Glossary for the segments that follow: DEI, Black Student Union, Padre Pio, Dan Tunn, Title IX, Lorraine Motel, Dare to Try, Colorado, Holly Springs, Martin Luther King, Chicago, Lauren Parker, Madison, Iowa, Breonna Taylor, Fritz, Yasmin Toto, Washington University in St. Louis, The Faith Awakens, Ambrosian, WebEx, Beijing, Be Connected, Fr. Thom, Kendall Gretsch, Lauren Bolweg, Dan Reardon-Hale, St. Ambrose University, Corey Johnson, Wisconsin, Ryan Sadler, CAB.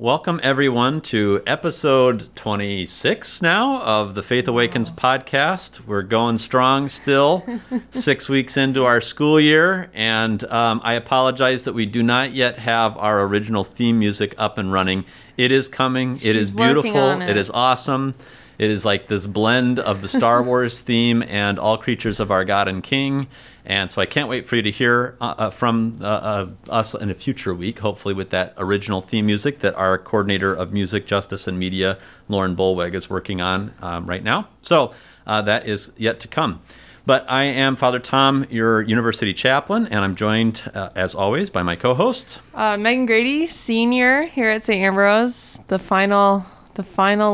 Welcome, everyone, to episode 26 now of the Faith Awakens podcast. We're going strong still, 6 weeks into our school year, and I apologize that we do not yet have our original theme music up and running. It is coming. It is beautiful. It is awesome. It is like this blend of the Star Wars theme and All Creatures of Our God and King. And so I can't wait for you to hear from us in a future week, hopefully with that original theme music that our coordinator of music, justice, and media, Lauren Bolweg, is working on right now. So that is yet to come. But I am Fr. Thom, your university chaplain, and I'm joined, as always, by my co-host. Megan Grady, senior here at St. Ambrose, the final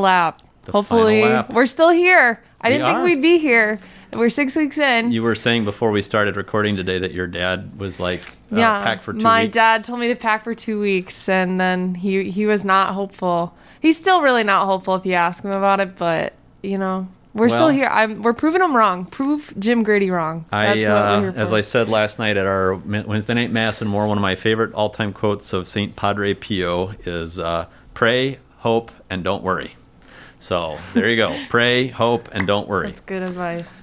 lap. Hopefully, we're still here. I didn't think we'd be here. We're 6 weeks in. You were saying before we started recording today that your dad was like, pack for 2 weeks. My dad told me to pack for 2 weeks, and then he was not hopeful. He's still really not hopeful if you ask him about it, but, you know, we're still here. We're proving him wrong. Prove Jim Grady wrong. That's what we're here for. As I said last night at our Wednesday night mass and more, one of my favorite all-time quotes of St. Padre Pio is, pray, hope, and don't worry. So there you go. Pray, hope, and don't worry. That's good advice.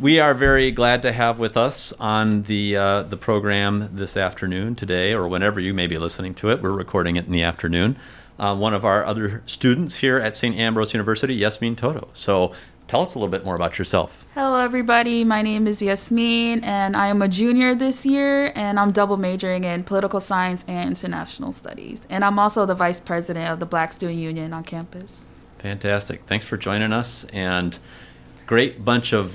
We are very glad to have with us on the program this afternoon, today, or whenever you may be listening to it. We're recording it in the afternoon. One of our other students here at St. Ambrose University, Yasmin Toto. So tell us a little bit more about yourself. Hello, everybody. My name is Yasmin, and I am a junior this year, and I'm double majoring in political science and international studies. And I'm also the vice president of the Black Student Union on campus. Fantastic. Thanks for joining us, and great bunch of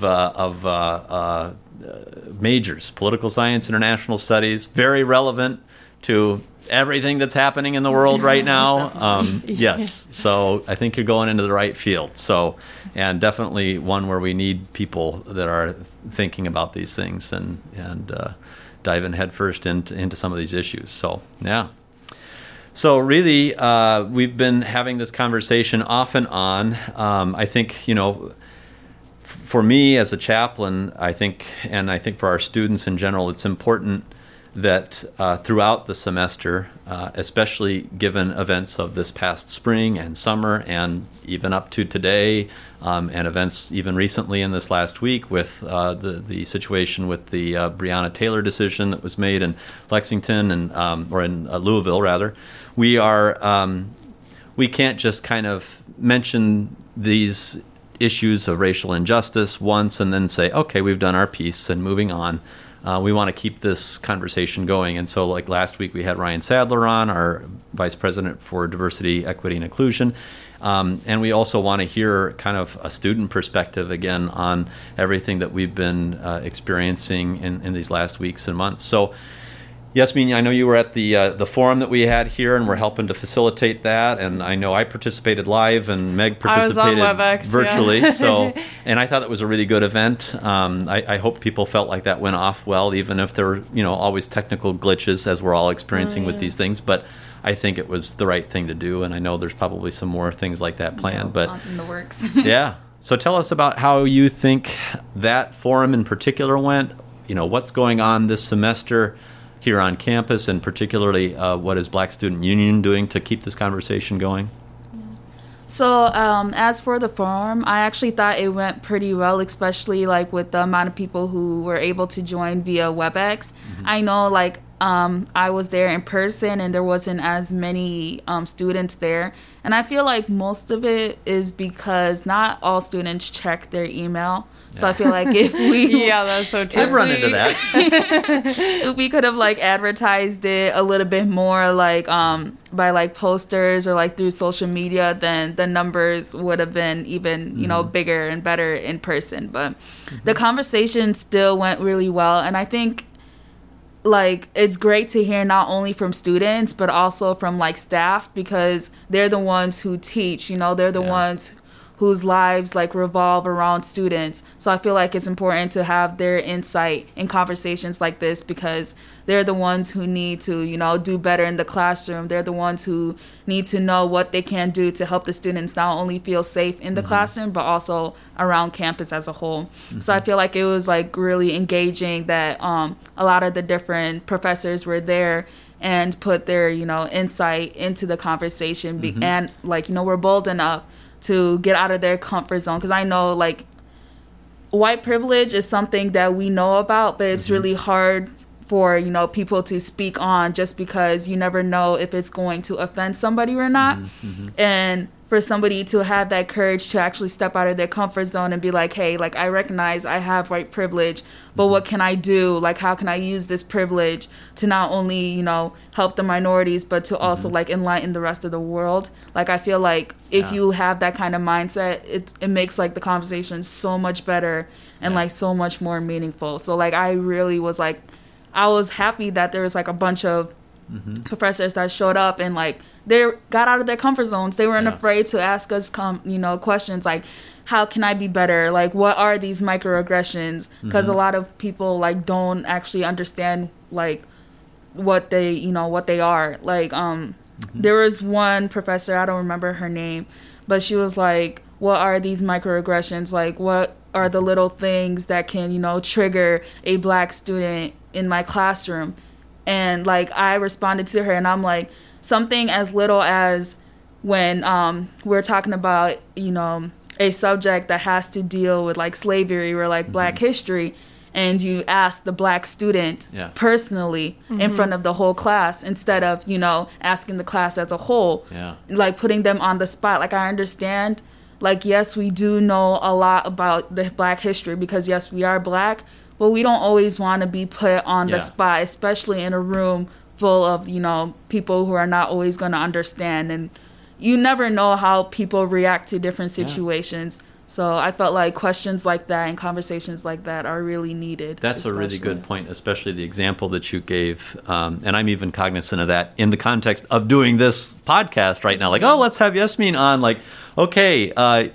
majors, political science, international studies, very relevant to everything that's happening in the world right now. Yes. So I think you're going into the right field. So, and definitely one where we need people that are thinking about these things and diving headfirst into some of these issues. So, yeah. So really, we've been having this conversation off and on. I think, you know, for me as a chaplain, I think for our students in general, it's important that throughout the semester, especially given events of this past spring and summer and even up to today, and events even recently in this last week with the situation with the Breonna Taylor decision that was made in Lexington or in Louisville rather, we are we can't just kind of mention these issues of racial injustice once and then say, okay, we've done our piece and moving on. We want to keep this conversation going. And so, like last week, we had Ryan Sadler on, our Vice President for Diversity, Equity, and Inclusion. And we also want to hear kind of a student perspective again on everything that we've been experiencing in these last weeks and months. So, Yasmin, I know you were at the forum that we had here, and we're helping to facilitate that. And I know I participated live, and Meg participated WebEx, virtually. Yeah. So, and I thought that was a really good event. I hope people felt like that went off well, even if there were, you know, always technical glitches as we're all experiencing with these things. But I think it was the right thing to do, and I know there's probably some more things like that planned. But in the works. Yeah. So tell us about how you think that forum in particular went. You know, what's going on this semester here on campus, and particularly what is Black Student Union doing to keep this conversation going? So as for the forum, I actually thought it went pretty well, especially like with the amount of people who were able to join via WebEx. Mm-hmm. I know like I was there in person and there wasn't as many students there. And I feel like most of it is because not all students check their email. So I feel like if we... yeah, that's so true. I've run into that. If we could have, like, advertised it a little bit more, like, by, like, posters or, like, through social media, then the numbers would have been even, you know, bigger and better in person. But the conversation still went really well. And I think, like, it's great to hear not only from students, but also from, like, staff, because they're the ones who teach, you know, they're the ones whose lives like revolve around students. So I feel like it's important to have their insight in conversations like this, because they're the ones who need to, you know, do better in the classroom. They're the ones who need to know what they can do to help the students not only feel safe in the classroom, but also around campus as a whole. So I feel like it was like really engaging that a lot of the different professors were there, and put their, you know, insight into the conversation. Mm-hmm. And, like, you know, we're bold enough to get out of their comfort zone. Because I know, like, white privilege is something that we know about, but it's mm-hmm. really hard for, you know, people to speak on, just because you never know if it's going to offend somebody or not. Mm-hmm. And for somebody to have that courage to actually step out of their comfort zone and be like, hey, like, I recognize I have white privilege, but what can I do? Like, how can I use this privilege to not only, you know, help the minorities, but to also mm-hmm. like enlighten the rest of the world? Like, I feel like if yeah. you have that kind of mindset, it makes like the conversation so much better and yeah. like so much more meaningful. So like, I really was like, I was happy that there was like a bunch of mm-hmm. professors that showed up and like they got out of their comfort zones. They weren't yeah. afraid to ask us, you know, questions like, how can I be better? Like, what are these microaggressions? Because mm-hmm. a lot of people like don't actually understand like what they, you know, what they are. Like, mm-hmm. there was one professor, I don't remember her name, but she was like, what are these microaggressions? Like, what are the little things that can, you know, trigger a black student in my classroom? And like, I responded to her and I'm like, something as little as when we're talking about, you know, a subject that has to deal with like slavery or like mm-hmm. black history, and you ask the black student yeah. personally mm-hmm. in front of the whole class, instead of, you know, asking the class as a whole, yeah. like putting them on the spot. Like, I understand, like, yes, we do know a lot about the black history because yes, we are black, but we don't always want to be put on yeah. the spot, especially in a room full of, you know, people who are not always going to understand. And you never know how people react to different situations. Yeah. So I felt like questions like that and conversations like that are really needed. That's especially a really good point, especially the example that you gave. And I'm even cognizant of that in the context of doing this podcast right now. Like, oh, let's have Yasmin on. Like, okay,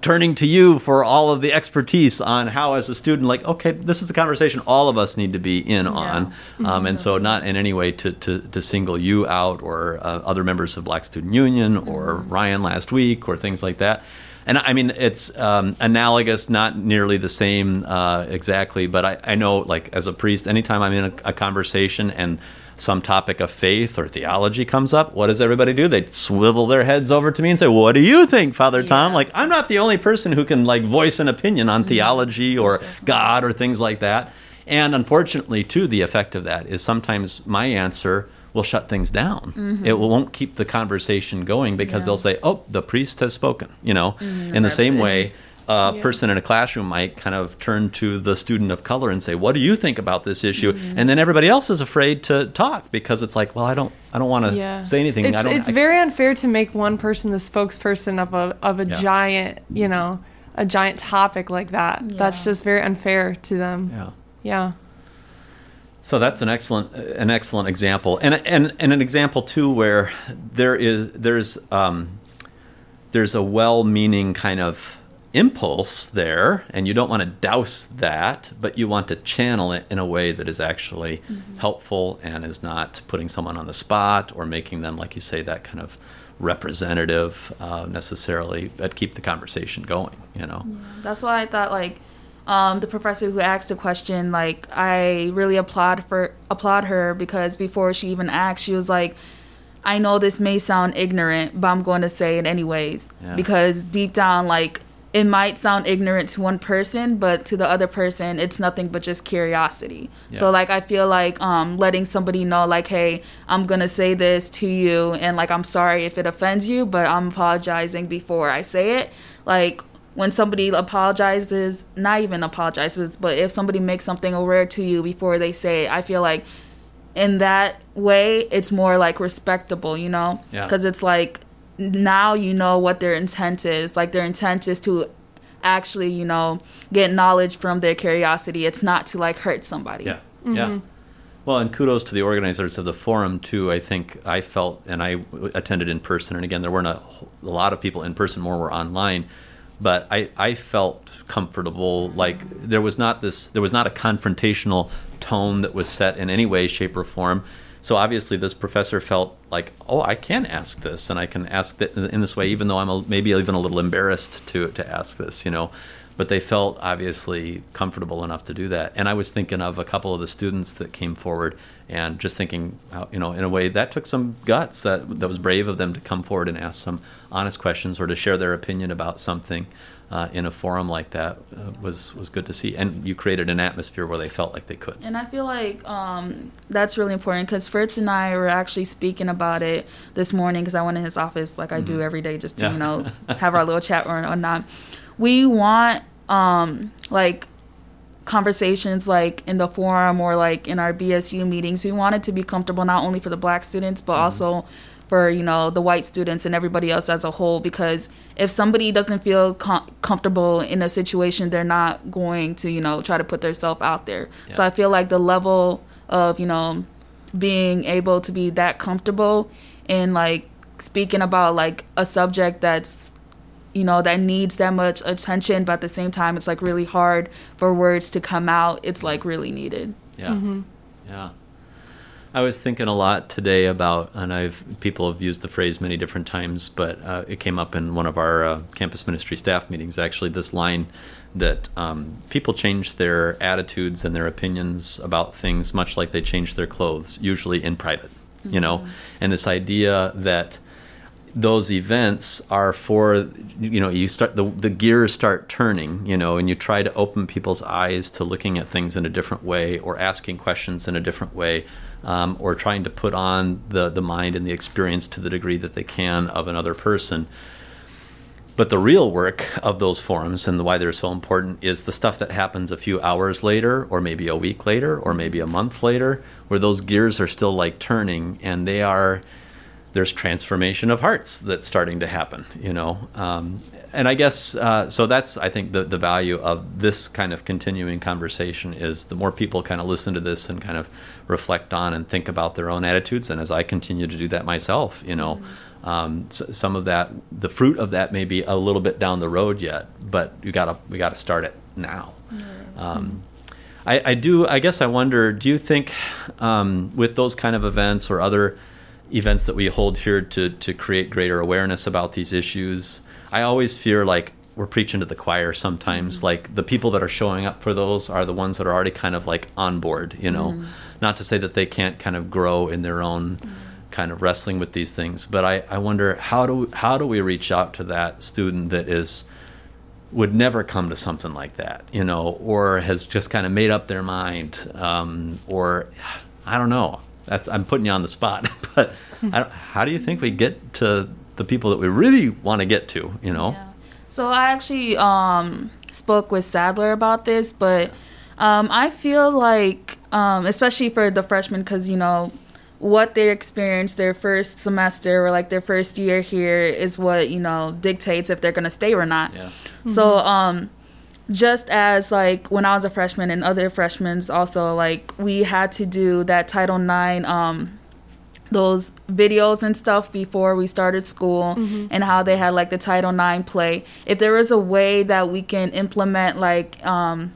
turning to you for all of the expertise on how, as a student, like, okay, this is the conversation all of us need to be in on. Yeah. And so not in any way to single you out or other members of Black Student Union or mm-hmm. Ryan last week or things like that. And I mean, it's analogous, not nearly the same exactly, but I know, like, as a priest, anytime I'm in a conversation and some topic of faith or theology comes up, what does everybody do? They swivel their heads over to me and say, what do you think, Father yeah. Thom? Like, I'm not the only person who can, like, voice an opinion on mm-hmm. theology or exactly. God or things like that. And unfortunately, too, the effect of that is sometimes my answer will shut things down. Mm-hmm. It won't keep the conversation going because yeah. they'll say, oh, the priest has spoken, you know, mm-hmm. in the same way. A person in a classroom might kind of turn to the student of color and say, what do you think about this issue? Mm-hmm. And then everybody else is afraid to talk because it's like, well, I don't want to yeah. say anything. It's very unfair to make one person the spokesperson of a yeah. giant, you know, a giant topic like that. Yeah. That's just very unfair to them. Yeah. Yeah. So that's an excellent example. And an example too where there's a well-meaning kind of impulse there, and you don't want to douse that, but you want to channel it in a way that is actually mm-hmm. helpful and is not putting someone on the spot or making them, like you say, that kind of representative necessarily, but keep the conversation going, you know. Yeah. That's why I thought, like, the professor who asked the question, like, I really applaud her, because before she even asked, she was like, I know this may sound ignorant, but I'm going to say it anyways, yeah. because deep down, like, it might sound ignorant to one person, but to the other person, it's nothing but just curiosity. Yeah. So, like, I feel like letting somebody know, like, hey, I'm going to say this to you, and, like, I'm sorry if it offends you, but I'm apologizing before I say it. Like, when somebody apologizes, not even apologizes, but if somebody makes something aware to you before they say it, I feel like in that way, it's more, like, respectable, you know? Because yeah. it's, like, now you know what their intent is. Like, their intent is to actually, you know, get knowledge from their curiosity. It's not to, like, hurt somebody. Yeah, mm-hmm. yeah. Well, and kudos to the organizers of the forum, too. I think I felt, and I attended in person, and again, there weren't a lot of people in person, more were online, but I felt comfortable. Like, there was not a confrontational tone that was set in any way, shape, or form. So obviously this professor felt like, oh, I can ask this, and I can ask that in this way, even though I'm maybe even a little embarrassed to ask this, you know. But they felt obviously comfortable enough to do that. And I was thinking of a couple of the students that came forward And just thinking, you know, in a way that took some guts, that was brave of them to come forward and ask some honest questions or to share their opinion about something in a forum like that was good to see. And you created an atmosphere where they felt like they could. And I feel like that's really important, because Fritz and I were actually speaking about it this morning, because I went in his office like I do every day just to, you know, have our little chat or not. We want, like, conversations like in the forum or like in our BSU meetings, we want it to be comfortable not only for the Black students but also for, you know, the white students and everybody else as a whole, because if somebody doesn't feel comfortable in a situation, they're not going to, you know, try to put themselves out there. So I feel like the level of, you know, being able to be that comfortable and like speaking about like a subject that's, you know, that needs that much attention, but at the same time, it's like really hard for words to come out. It's like really needed. Yeah. Mm-hmm. Yeah. I was thinking a lot today about, and people have used the phrase many different times, but it came up in one of our campus ministry staff meetings, actually, this line that people change their attitudes and their opinions about things much like they change their clothes, usually in private, you know, and this idea that those events are for, you know, you start, the gears start turning, you know, and you try to open people's eyes to looking at things in a different way or asking questions in a different way, or trying to put on the mind and the experience to the degree that they can of another person. But the real work of those forums and why they're so important is the stuff that happens a few hours later, or maybe a week later, or maybe a month later, where those gears are still like turning, and they are, there's transformation of hearts that's starting to happen, you know. And I guess, so that's, I think, the value of this kind of continuing conversation is the more people kind of listen to this and kind of reflect on and think about their own attitudes. And as I continue to do that myself, you know, some of that, the fruit of that may be a little bit down the road yet, but we gotta start it now. I wonder, do you think with those kind of events or other events that we hold here to create greater awareness about these issues, I always fear like we're preaching to the choir sometimes, like the people that are showing up for those are the ones that are already kind of like on board, you know, not to say that they can't kind of grow in their own kind of wrestling with these things. But I wonder, how do we reach out to that student that would never come to something like that, you know, or has just kind of made up their mind, or I don't know. I'm putting you on the spot, but how do you think we get to the people that we really want to get to, you know? Yeah. So I actually spoke with Sadler about this, but I feel like, especially for the freshmen, because, you know, what they experience their first semester or like their first year here is what, you know, dictates if they're going to stay or not. Yeah. So just as like when I was a freshman and other freshmen also, like we had to do that Title IX, those videos and stuff before we started school, and how they had like the Title IX play. If there was a way that we can implement like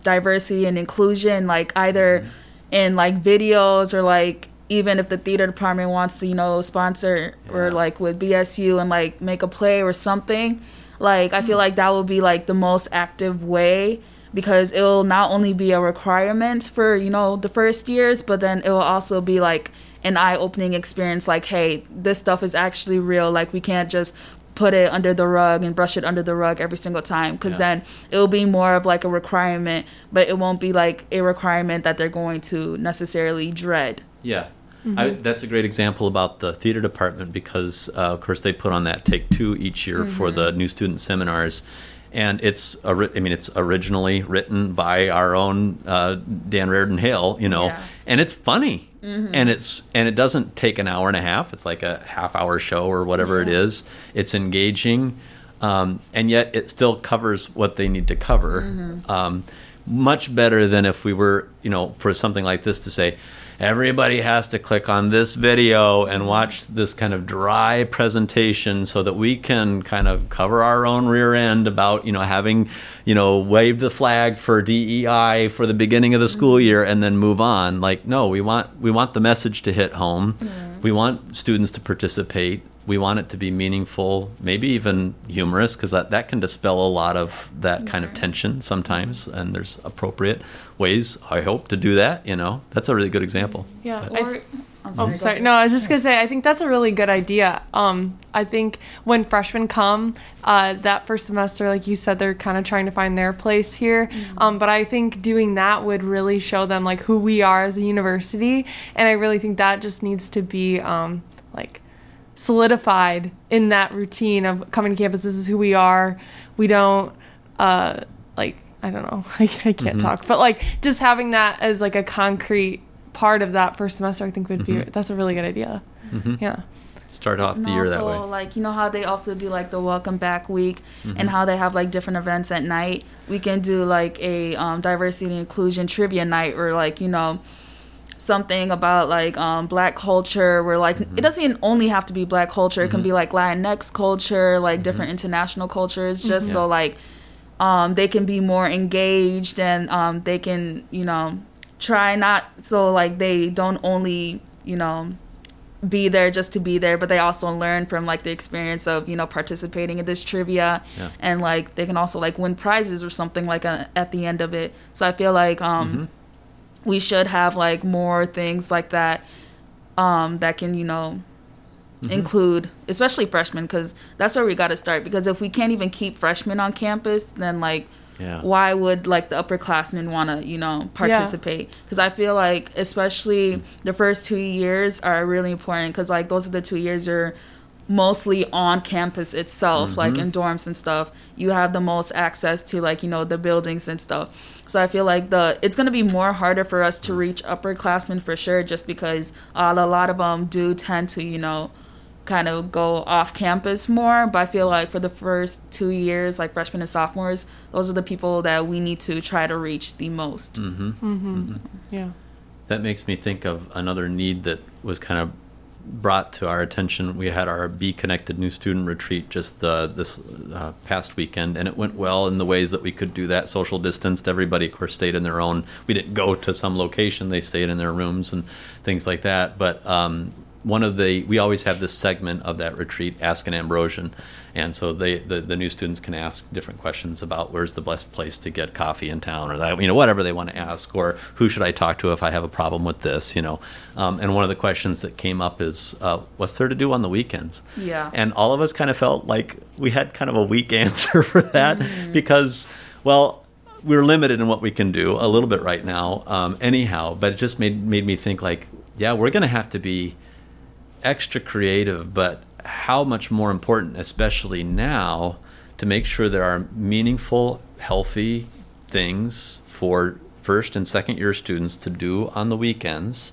diversity and inclusion, like either in like videos or like even if the theater department wants to, you know, sponsor or like with BSU and like make a play or something. Like, I feel like that would be, like, the most active way, because it'll not only be a requirement for, you know, the first years, but then it'll also be, like, an eye-opening experience, like, hey, this stuff is actually real. Like, we can't just put it under the rug and brush it under the rug every single time, because then it'll be more of, like, a requirement, but it won't be, like, a requirement that they're going to necessarily dread. Yeah. Mm-hmm. That's a great example about the theater department, because, of course, they put on that Take Two each year for the new student seminars. And it's originally written by our own Dan Reardon-Hale, you know, and it's funny. And it doesn't take an hour and a half. It's like a half-hour show or whatever it is. It's engaging, and yet it still covers what they need to cover. Much better than if we were, you know, for something like this to say, everybody has to click on this video and watch this kind of dry presentation so that we can kind of cover our own rear end about, you know, having, you know, waved the flag for DEI for the beginning of the school year and then move on. Like, no, we want the message to hit home. We want students to participate. we want it to be meaningful, maybe even humorous, because that can dispel a lot of that kind of tension sometimes, and there's appropriate ways, I hope, to do that, you know. That's a really good example. Yeah. I'm sorry. No, I was just going to say, I think that's a really good idea. I think when freshmen come, that first semester, like you said, they're kind of trying to find their place here. Mm-hmm. But I think doing that would really show them, like, who we are as a university. And I really think that just needs to be, like, solidified in that routine of coming to campus. This is who we are. We don't, like, I don't know. I can't talk. But, like, just having that as, like, a concrete part of that first semester, I think would be, that's a really good idea. Mm-hmm. Yeah. Start off the year that way. Like, you know how they also do, like, the welcome back week and how they have, like, different events at night. We can do, like, a diversity and inclusion trivia night, or, like, you know, something about, like, black culture, where, like, it doesn't only have to be black culture. It can be, like, Latinx culture, like, different international cultures, just so, like, they can be more engaged, and they can, you know, try not, so, like, they don't only, you know, be there just to be there, but they also learn from, like, the experience of, you know, participating in this trivia, and, like, they can also, like, win prizes or something, like, at the end of it. So I feel like we should have, like, more things like that that can, you know, include especially freshmen, because that's where we got to start, because if we can't even keep freshmen on campus, then, like, why would, like, the upperclassmen want to, you know, participate? Because I feel like especially the first 2 years are really important, because, like, those are the 2 years you're mostly on campus itself, like, in dorms and stuff. You have the most access to, like, you know, the buildings and stuff. So I feel like it's going to be more harder for us to reach upperclassmen for sure, just because a lot of them do tend to, you know, kind of go off campus more. But I feel like for the first 2 years, like, freshmen and sophomores, those are the people that we need to try to reach the most. Yeah, that makes me think of another need that was kind of brought to our attention. We had our Be Connected new student retreat just this past weekend, and it went well in the ways that we could do that. Social distanced, everybody, of course, stayed in their own. We didn't go to some location; they stayed in their rooms and things like that. But we always have this segment of that retreat, Ask an Ambrosian, and so the new students can ask different questions about where's the best place to get coffee in town, or that, you know, whatever they want to ask, or who should I talk to if I have a problem with this, you know. And one of the questions that came up is, what's there to do on the weekends? Yeah. And all of us kind of felt like we had kind of a weak answer for that, because, well, we're limited in what we can do a little bit right now, anyhow. But it just made me think, like, yeah, we're going to have to be extra creative, but how much more important, especially now, to make sure there are meaningful, healthy things for first and second year students to do on the weekends.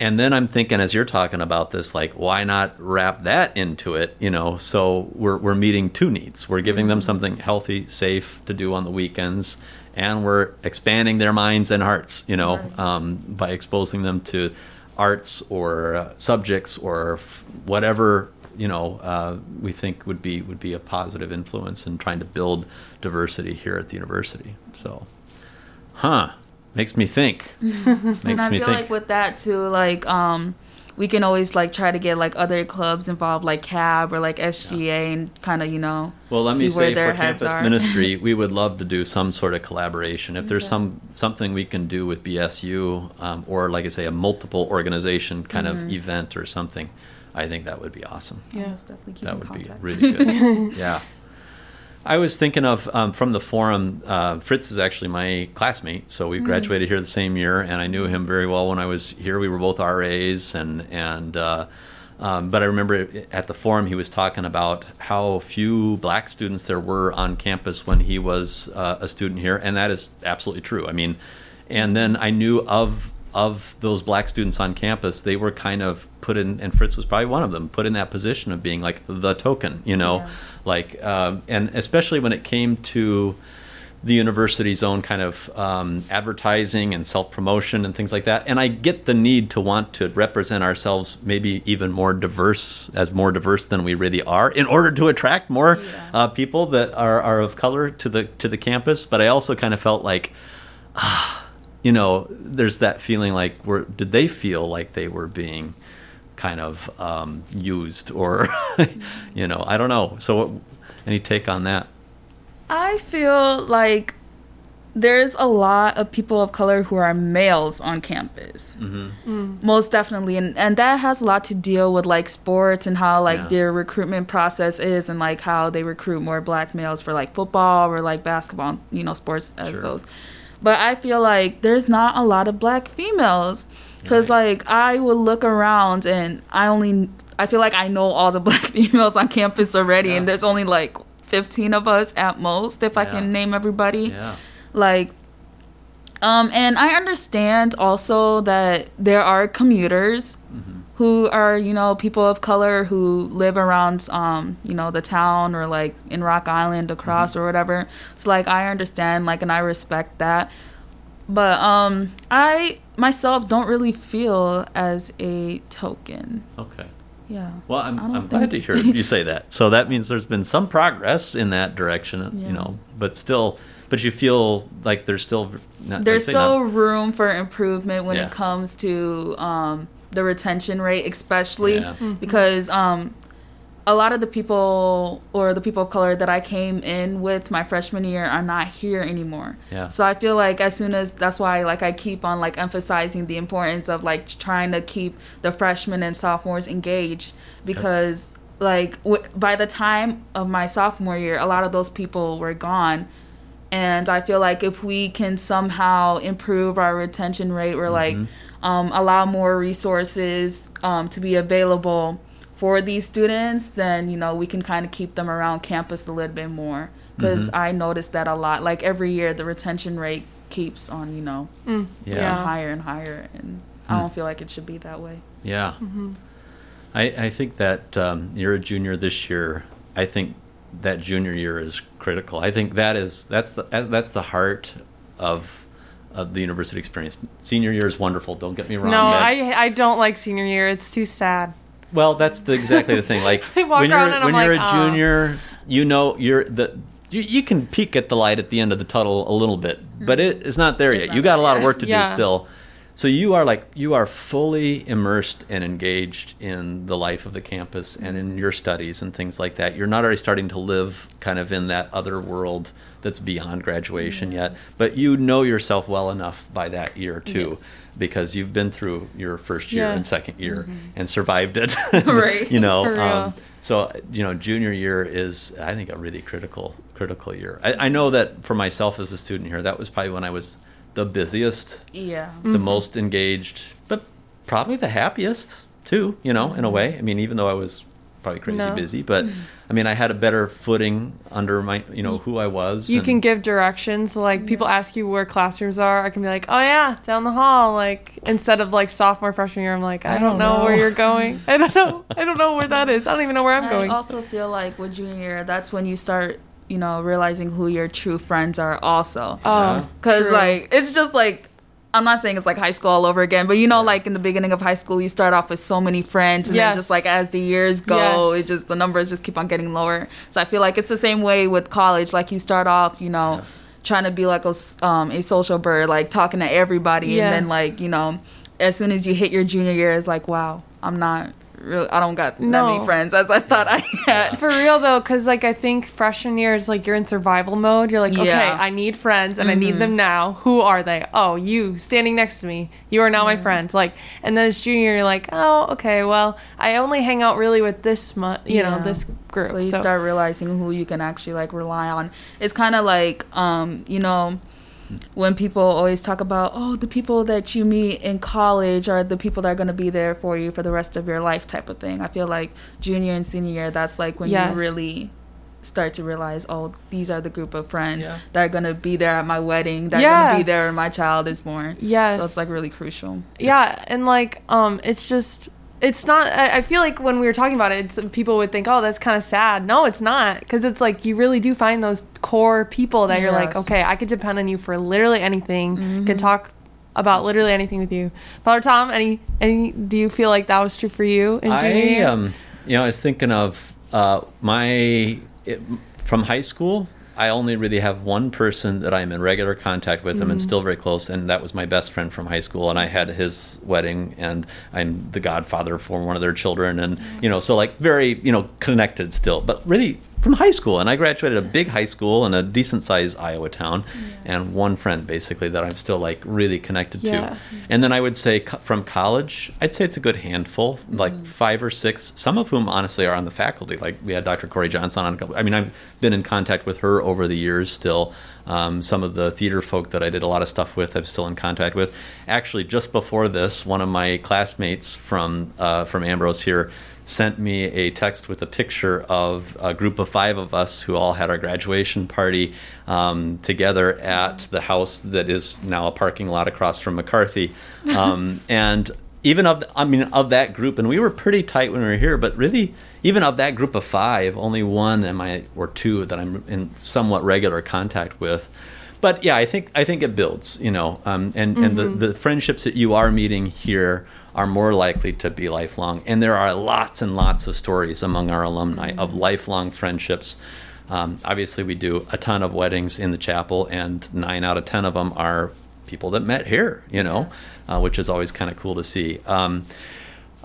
And then I'm thinking, as you're talking about this, like, why not wrap that into it, you know? So we're meeting two needs. We're giving them something healthy, safe to do on the weekends, and we're expanding their minds and hearts, you know, by exposing them to arts or subjects or whatever, you know, we think would be a positive influence in trying to build diversity here at the university. So, makes me think. And I feel like with that too, like, we can always, like, try to get, like, other clubs involved, like CAB or, like, SGA, and kind of, you know, well, let me say, for campus ministry, we would love to do some sort of collaboration. If there's something we can do with BSU, or, like I say, a multiple organization kind of event or something, I think that would be awesome. Yeah, definitely keep in contact. That would be really good. Yeah. I was thinking of, from the forum, Fritz is actually my classmate, so we graduated here the same year, and I knew him very well when I was here. We were both RAs, but I remember at the forum he was talking about how few black students there were on campus when he was a student here, and that is absolutely true. I mean, and then I knew of those black students on campus, they were kind of put in, and Fritz was probably one of them, put in that position of being, like, the token, you know, like, and especially when it came to the university's own kind of advertising and self-promotion and things like that. And I get the need to want to represent ourselves maybe even more diverse, as more diverse than we really are, in order to attract more people that are of color to the campus. But I also kind of felt like, you know, there's that feeling like, did they feel like they were being kind of used or, you know, I don't know. So what, any take on that? I feel like there's a lot of people of color who are males on campus. Mm-hmm. Mm. Most definitely. And that has a lot to deal with, like, sports and how, like, their recruitment process is, and, like, how they recruit more black males for, like, football or, like, basketball, you know, sports as those. But I feel like there's not a lot of black females because, like, I would look around and I feel like I know all the black females on campus already, and there's only, like, 15 of us at most, if I can name everybody. Yeah. Like, and I understand also that there are commuters who are, you know, people of color who live around, you know, the town or, like, in Rock Island across or whatever. So, like, I understand, like, and I respect that. But I myself don't really feel as a token. Okay. Yeah. Well, I'm glad to hear you say that. So that means there's been some progress in that direction, you know, but still... But you feel like there's still room for improvement when it comes to the retention rate, especially because a lot of the people of color that I came in with my freshman year are not here anymore. Yeah. So I feel like that's why, like, I keep on, like, emphasizing the importance of, like, trying to keep the freshmen and sophomores engaged, because like by the time of my sophomore year, a lot of those people were gone. And I feel like if we can somehow improve our retention rate or, like, allow more resources to be available for these students, then, you know, we can kind of keep them around campus a little bit more. Because I noticed that a lot. Like, every year the retention rate keeps on, you know, higher and higher. And I don't feel like it should be that way. Yeah. Mm-hmm. I think that you're a junior this year. I think that junior year is critical. I think that's the heart of the university experience. Senior year is wonderful. Don't get me wrong. No, I don't like senior year. It's too sad. Well, that's exactly the thing. Like I walk around and I'm like, when you're a junior, you know, you can peek at the light at the end of the tunnel a little bit, but it is not there yet. You got a lot of work to do still. So you are fully immersed and engaged in the life of the campus and in your studies and things like that. You're not already starting to live kind of in that other world that's beyond graduation yet, but you know yourself well enough by that year too, because you've been through your first year and second year and survived it. Right. You know, so, you know, junior year is, I think, a really critical year. I know that for myself as a student here, that was probably when I was the busiest, the most engaged, but probably the happiest too, you know, in a way. I mean, even though I was probably crazy busy, but I mean, I had a better footing under my, you know, who I was. You can give directions. Like, people ask you where classrooms are. I can be like, oh yeah, down the hall. Like, instead of, like, sophomore, freshman year, I'm like, I don't know where you're going. I don't know where that is. I don't even know where I'm going. I also feel like with junior year, that's when you start, you know, realizing who your true friends are also. Oh, because, like, it's just, like, I'm not saying it's, like, high school all over again, but, you know, like, in the beginning of high school, you start off with so many friends, and then just, like, as the years go, it just, the numbers just keep on getting lower. So I feel like it's the same way with college. Like, you start off, you know, trying to be, like, a social bird, like, talking to everybody, and then, like, you know, as soon as you hit your junior year, it's like, wow, I'm not... Really, I don't got that many friends as I thought I had. For real, though, because, like, I think freshman year is, like, you're in survival mode. You're like, okay, I need friends, and I need them now. Who are they? Oh, you standing next to me. You are now my friend. Like, and then as junior, you're like, oh, okay, well, I only hang out really with this you know, this group. So start realizing who you can actually, like, rely on. It's kind of like, you know, when people always talk about, oh, the people that you meet in college are the people that are going to be there for you for the rest of your life type of thing. I feel like junior and senior year, that's, like, when you really start to realize, oh, these are the group of friends that are going to be there at my wedding, that are going to be there when my child is born. Yeah. So it's, like, really crucial. Yeah, and, like, it's just... It's not, I feel like when we were talking about it, people would think, oh, that's kind of sad. No, it's not. Because it's like you really do find those core people that you're like, okay, I could depend on you for literally anything. Could talk about literally anything with you. Father Thom, do you feel like that was true for you in junior year? You know, I was thinking of from high school, I only really have one person that I'm in regular contact with. Mm-hmm. I'm still very close, and that was my best friend from high school, and I had his wedding, and I'm the godfather for one of their children, and, you know, so, like, very, you know, connected still, but really from high school. And I graduated a big high school in a decent-sized Iowa town, and one friend, basically, that I'm still, like, really connected to. And then I would say from college, I'd say it's a good handful, like 5 or 6, some of whom, honestly, are on the faculty. Like, we had Dr. Corey Johnson on a couple. I mean, I've been in contact with her over the years still. Some of the theater folk that I did a lot of stuff with, I'm still in contact with. Actually, just before this, one of my classmates from Ambrose here sent me a text with a picture of a group of 5 of us who all had our graduation party together at the house that is now a parking lot across from McCarthy. And even of that group, and we were pretty tight when we were here, but really, even of that group of 5, only one or 2 that I'm in somewhat regular contact with. But yeah, I think it builds, you know, and the friendships that you are meeting here are more likely to be lifelong. And there are lots and lots of stories among our alumni of lifelong friendships. Obviously, we do a ton of weddings in the chapel, and 9 out of 10 of them are people that met here, you know, which is always kind of cool to see. I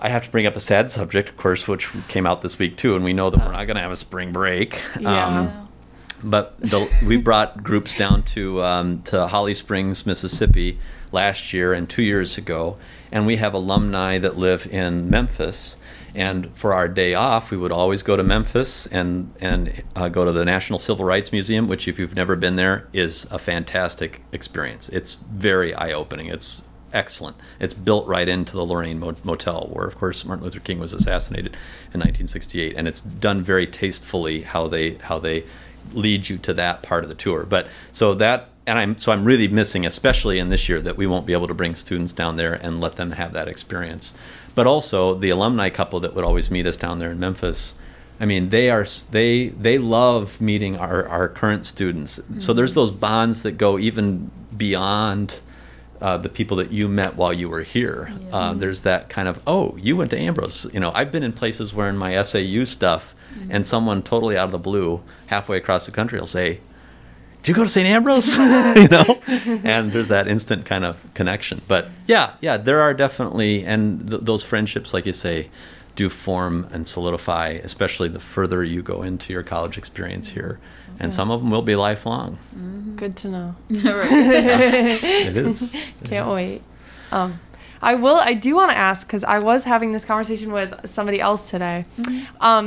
have to bring up a sad subject, of course, which came out this week, too, and we know that we're not going to have a spring break. But we brought groups down to Holly Springs, Mississippi, last year and 2 years ago, and we have alumni that live in Memphis. And for our day off, we would always go to Memphis and go to the National Civil Rights Museum, which, if you've never been there, is a fantastic experience. It's very eye-opening. It's excellent. It's built right into the Lorraine Motel, where, of course, Martin Luther King was assassinated in 1968. And it's done very tastefully how they lead you to that part of the tour. But so that. And I'm really missing, especially in this year, that we won't be able to bring students down there and let them have that experience. But also the alumni couple that would always meet us down there in Memphis. I mean, they love meeting our current students. Mm-hmm. So there's those bonds that go even beyond the people that you met while you were here. Yeah. There's that kind of, oh, you went to Ambrose. You know, I've been in places where in my SAU stuff, and someone totally out of the blue, halfway across the country, will say, "Do you go to St. Ambrose?" You know, and there's that instant kind of connection. But yeah, there are definitely, and those friendships, like you say, do form and solidify, especially the further you go into your college experience here. And some of them will be lifelong. Good to know. It is. Can't wait. I do want to ask, because I was having this conversation with somebody else today.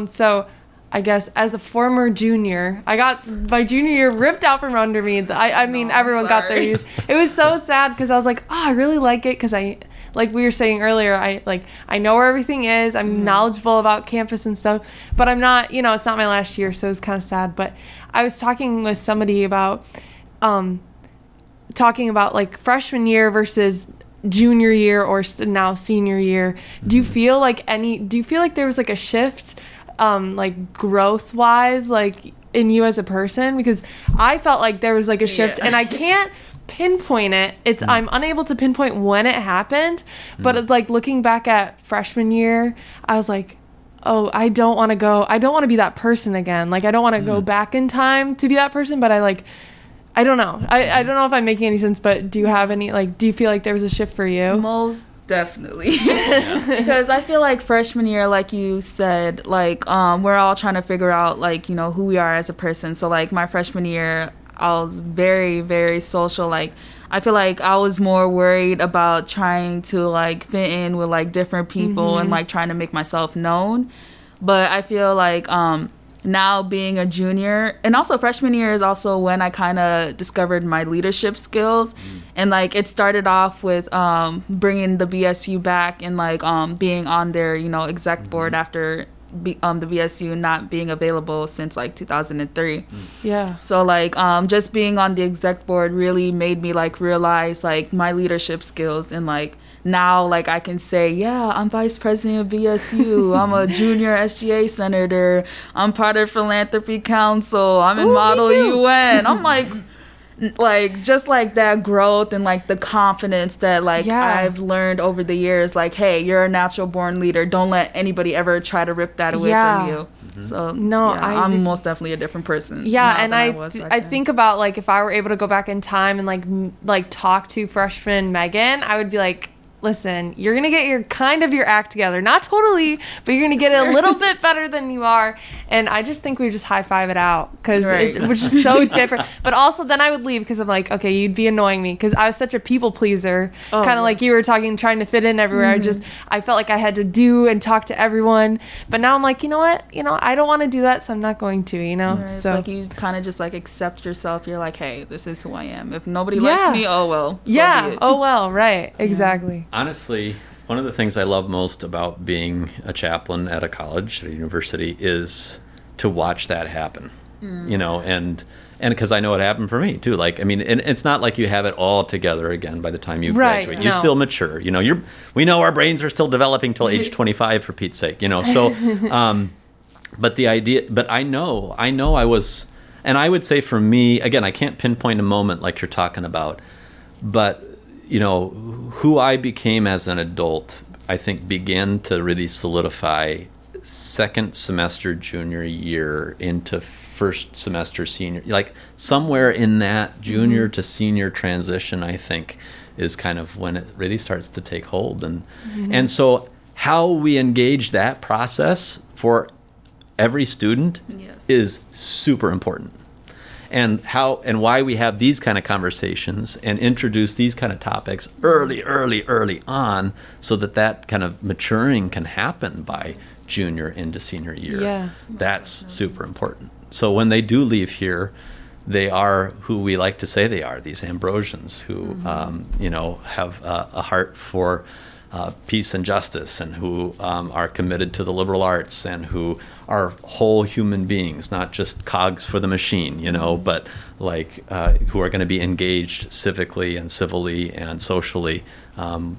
So I guess as a former junior, I got my junior year ripped out from under me. Everyone got their use. It was so sad, because I was like, oh, I really like it, because I, like we were saying earlier, I know where everything is. I'm knowledgeable about campus and stuff, but I'm not, you know, it's not my last year, so it's kind of sad. But I was talking with somebody about, like freshman year versus junior year or now senior year. Do you feel like there was like a shift? Like growth wise, like in you as a person, because I felt like there was like a shift and I can't pinpoint it. I'm unable to pinpoint when it happened, but like looking back at freshman year, I was like, oh, I don't want to be that person again. Like I don't want to go back in time to be that person, but I don't know. I don't know if I'm making any sense, but do you have any, like, do you feel like there was a shift for you? Most definitely. Because I feel like freshman year, like you said, like we're all trying to figure out, like, you know, who we are as a person. So like my freshman year, I was very, very social. Like I feel like I was more worried about trying to like fit in with like different people and like trying to make myself known. But I feel like now being a junior, and also freshman year is also when I kind of discovered my leadership skills, and like it started off with bringing the BSU back and like being on their, you know, exec board after the BSU not being available since like 2003. So like just being on the exec board really made me like realize like my leadership skills, and like now, like, I can say, yeah, I'm vice president of BSU. I'm a junior SGA senator. I'm part of Philanthropy Council. I'm in Model UN. I'm like, just like that growth and like the confidence that like I've learned over the years. Like, hey, you're a natural born leader. Don't let anybody ever try to rip that away from you. Mm-hmm. So no, yeah, I'm most definitely a different person. Yeah, and I think about like if I were able to go back in time and like talk to freshman Megan, I would be like, listen, you're going to get your act together. Not totally, but you're going to get it a little bit better than you are. And I just think we just high five it out, cause right. Which is so different. But also then I would leave because I'm like, okay, you'd be annoying me because I was such a people pleaser. Oh. Kind of like you were talking, trying to fit in everywhere. Mm-hmm. I felt like I had to do and talk to everyone. But now I'm like, you know what? You know, I don't want to do that, so I'm not going to, you know? Right. So it's like you kind of just like accept yourself. You're like, hey, this is who I am. If nobody likes me, oh well. So be it. Oh well, right. Exactly. Yeah. Honestly, one of the things I love most about being a chaplain at a college, at a university, is to watch that happen, you know, and because I know it happened for me, too. Like, I mean, and it's not like you have it all together again by the time you graduate. You still mature. You know, we know our brains are still developing till age 25, for Pete's sake, you know. So, but I know I was, and I would say for me, again, I can't pinpoint a moment like you're talking about, but you know, who I became as an adult, I think, began to really solidify second semester junior year into first semester senior. Like somewhere in that junior to senior transition, I think, is kind of when it really starts to take hold. And and so how we engage that process for every student is super important. And how and why we have these kind of conversations and introduce these kind of topics early on, so that kind of maturing can happen by junior into senior year. Yeah. That's super important. So when they do leave here, they are who we like to say they are, these Ambrosians who, you know, have a heart for peace and justice, and who are committed to the liberal arts, and who are whole human beings, not just cogs for the machine, you know, but like who are going to be engaged civically and civilly and socially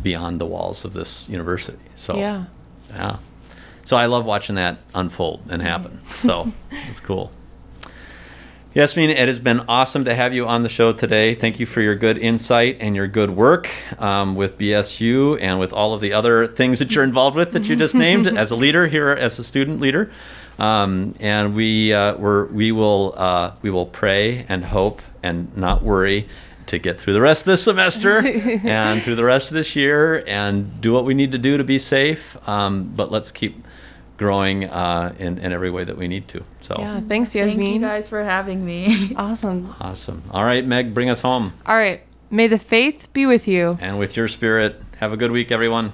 beyond the walls of this university. So, yeah. So I love watching that unfold and happen. So it's cool. Yasmin, it has been awesome to have you on the show today. Thank you for your good insight and your good work with BSU and with all of the other things that you're involved with that you just named as a leader here, as a student leader. And we will pray and hope and not worry to get through the rest of this semester and through the rest of this year and do what we need to do to be safe. But let's keep growing in every way that we need to. So thanks, Yasmin. Thank you guys for having me. Awesome. All right, Meg, bring us home. All right. May the faith be with you. And with your spirit. Have a good week, everyone.